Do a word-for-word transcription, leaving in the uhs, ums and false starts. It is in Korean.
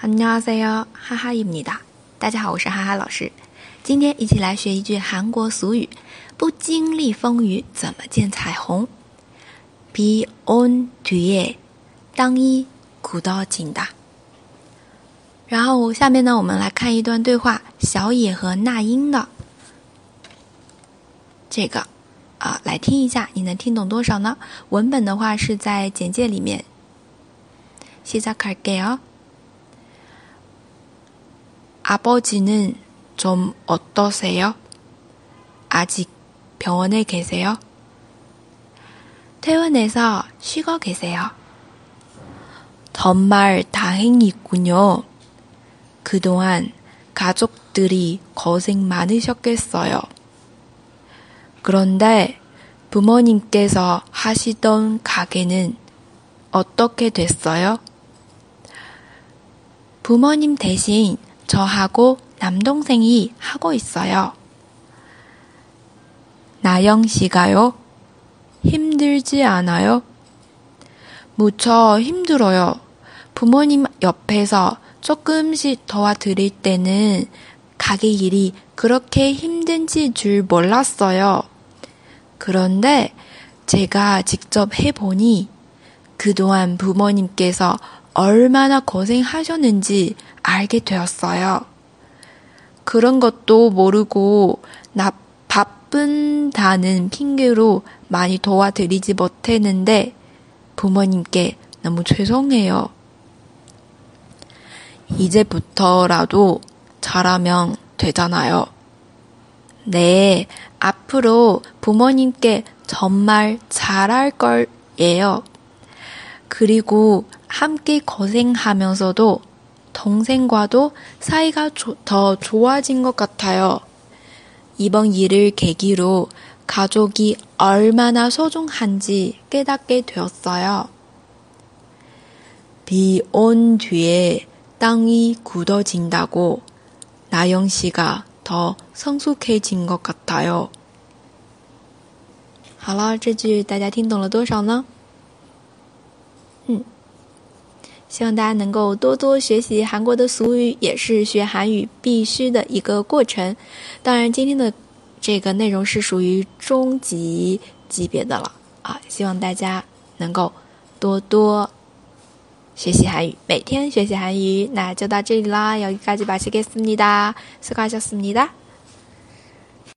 안녕하세요，哈哈입니다。大家好，我是哈哈老师。今天一起来学一句韩国俗语：不经历风雨，怎么见彩虹？비온 뒤에 땅이 굳어진다。然后下面呢，我们来看一段对话，小野和那英的这个啊，来听一下，你能听懂多少呢？文本的话是在简介里面。시작할게요。아버지는 좀 어떠세요? 아직 병원에 계세요? 퇴원해서 쉬고 계세요? 정말 다행이군요. 그동안 가족들이 고생 많으셨겠어요. 그런데 부모님께서 하시던 가게는 어떻게 됐어요? 부모님 대신 저하고 남동생이 하고 있어요. 나영 씨가요? 힘들지 않아요? 무척 힘들어요. 부모님 옆에서 조금씩 도와드릴 때는 가게 일이 그렇게 힘든지 줄 몰랐어요. 그런데 제가 직접 해보니 그동안 부모님께서 얼마나 고생하셨는지 알게 되었어요. 그런 것도 모르고 나 바쁜다는 핑계로 많이 도와드리지 못했는데 부모님께 너무 죄송해요. 이제부터라도 잘하면 되잖아요. 네, 앞으로 부모님께 정말 잘할 거예요. 그리고 함께 고생하면서도 동생과도 사이가 조, 더 좋아진 것 같아요. 이번 일을 계기로 가족이 얼마나 소중한지 깨닫게 되었어요. 비 온 뒤에 땅이 굳어진다고 나영 씨가 더 성숙해진 것 같아요. 好了，这句大家听懂了多少呢？ 嗯，希望大家能够多多学习韩国的俗语，也是学韩语必须的一个过程。当然，今天的这个内容是属于中级级别的了啊，希望大家能够多多学习韩语，每天学习韩语。那就到这里啦，여기까지 마치겠습니다。수고하셨습니다。